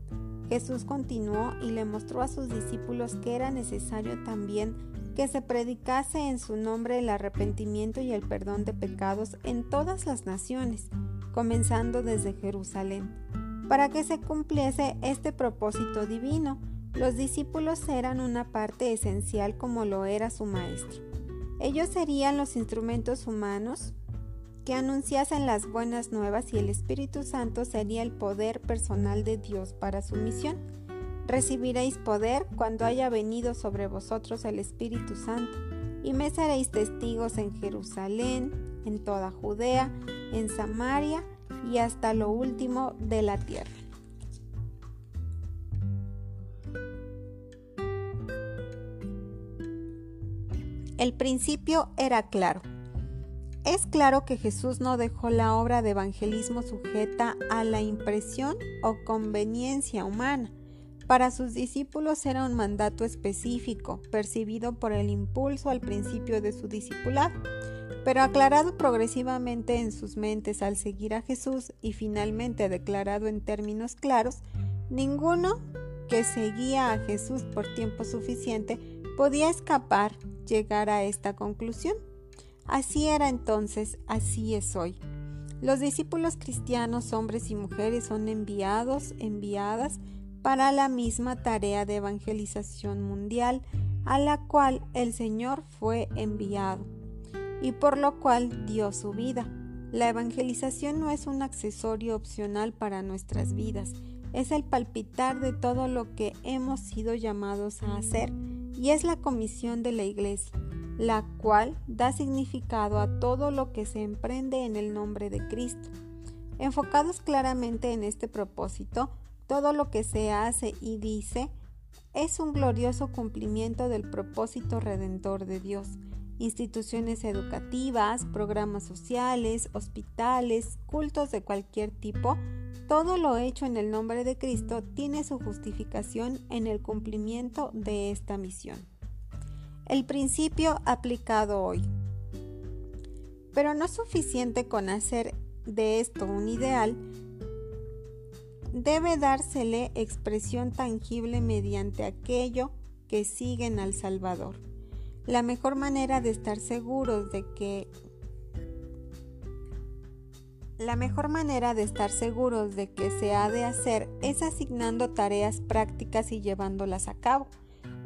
Jesús continuó y le mostró a sus discípulos que era necesario también que se predicase en su nombre el arrepentimiento y el perdón de pecados en todas las naciones, comenzando desde Jerusalén. Para que se cumpliese este propósito divino, los discípulos eran una parte esencial como lo era su Maestro. Ellos serían los instrumentos humanos que anunciasen las buenas nuevas, y el Espíritu Santo sería el poder personal de Dios para su misión. Recibiréis poder cuando haya venido sobre vosotros el Espíritu Santo, y me seréis testigos en Jerusalén, en toda Judea, en Samaria y hasta lo último de la tierra. El principio era claro. Es claro que Jesús no dejó la obra de evangelismo sujeta a la impresión o conveniencia humana. Para sus discípulos era un mandato específico, percibido por el impulso al principio de su discipulado, pero aclarado progresivamente en sus mentes al seguir a Jesús y finalmente declarado en términos claros, ninguno que seguía a Jesús por tiempo suficiente podía escapar, llegar a esta conclusión. Así era entonces, así es hoy. Los discípulos cristianos, hombres y mujeres, son enviados, enviadas para la misma tarea de evangelización mundial a la cual el Señor fue enviado y por lo cual dio su vida. La evangelización no es un accesorio opcional para nuestras vidas, es el palpitar de todo lo que hemos sido llamados a hacer y es la comisión de la Iglesia, la cual da significado a todo lo que se emprende en el nombre de Cristo. Enfocados claramente en este propósito, todo lo que se hace y dice es un glorioso cumplimiento del propósito redentor de Dios. Instituciones educativas, programas sociales, hospitales, cultos de cualquier tipo, todo lo hecho en el nombre de Cristo tiene su justificación en el cumplimiento de esta misión. El principio aplicado hoy. Pero no es suficiente con hacer de esto un ideal, debe dársele expresión tangible mediante aquello que siguen al Salvador. La mejor manera de estar seguros de que La mejor manera de estar seguros de que se ha de hacer es asignando tareas prácticas y llevándolas a cabo.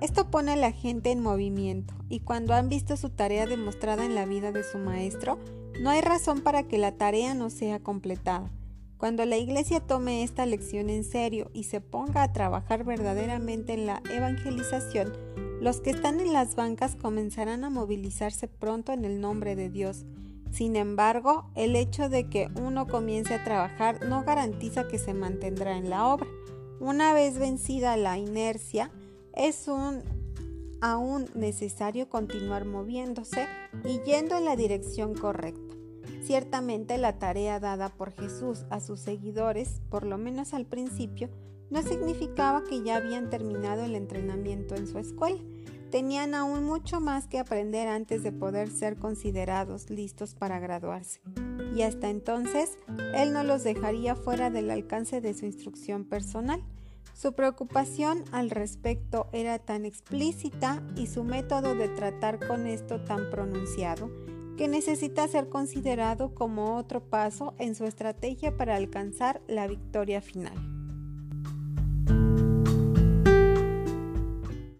Esto pone a la gente en movimiento, y cuando han visto su tarea demostrada en la vida de su maestro, no hay razón para que la tarea no sea completada. Cuando la Iglesia tome esta lección en serio y se ponga a trabajar verdaderamente en la evangelización, los que están en las bancas comenzarán a movilizarse pronto en el nombre de Dios. Sin embargo, el hecho de que uno comience a trabajar no garantiza que se mantendrá en la obra. Una vez vencida la inercia, es un, aún necesario continuar moviéndose y yendo en la dirección correcta. Ciertamente la tarea dada por Jesús a sus seguidores, por lo menos al principio, no significaba que ya habían terminado el entrenamiento en su escuela. Tenían aún mucho más que aprender antes de poder ser considerados listos para graduarse. Y hasta entonces, Él no los dejaría fuera del alcance de su instrucción personal. Su preocupación al respecto era tan explícita y su método de tratar con esto tan pronunciado que necesita ser considerado como otro paso en su estrategia para alcanzar la victoria final.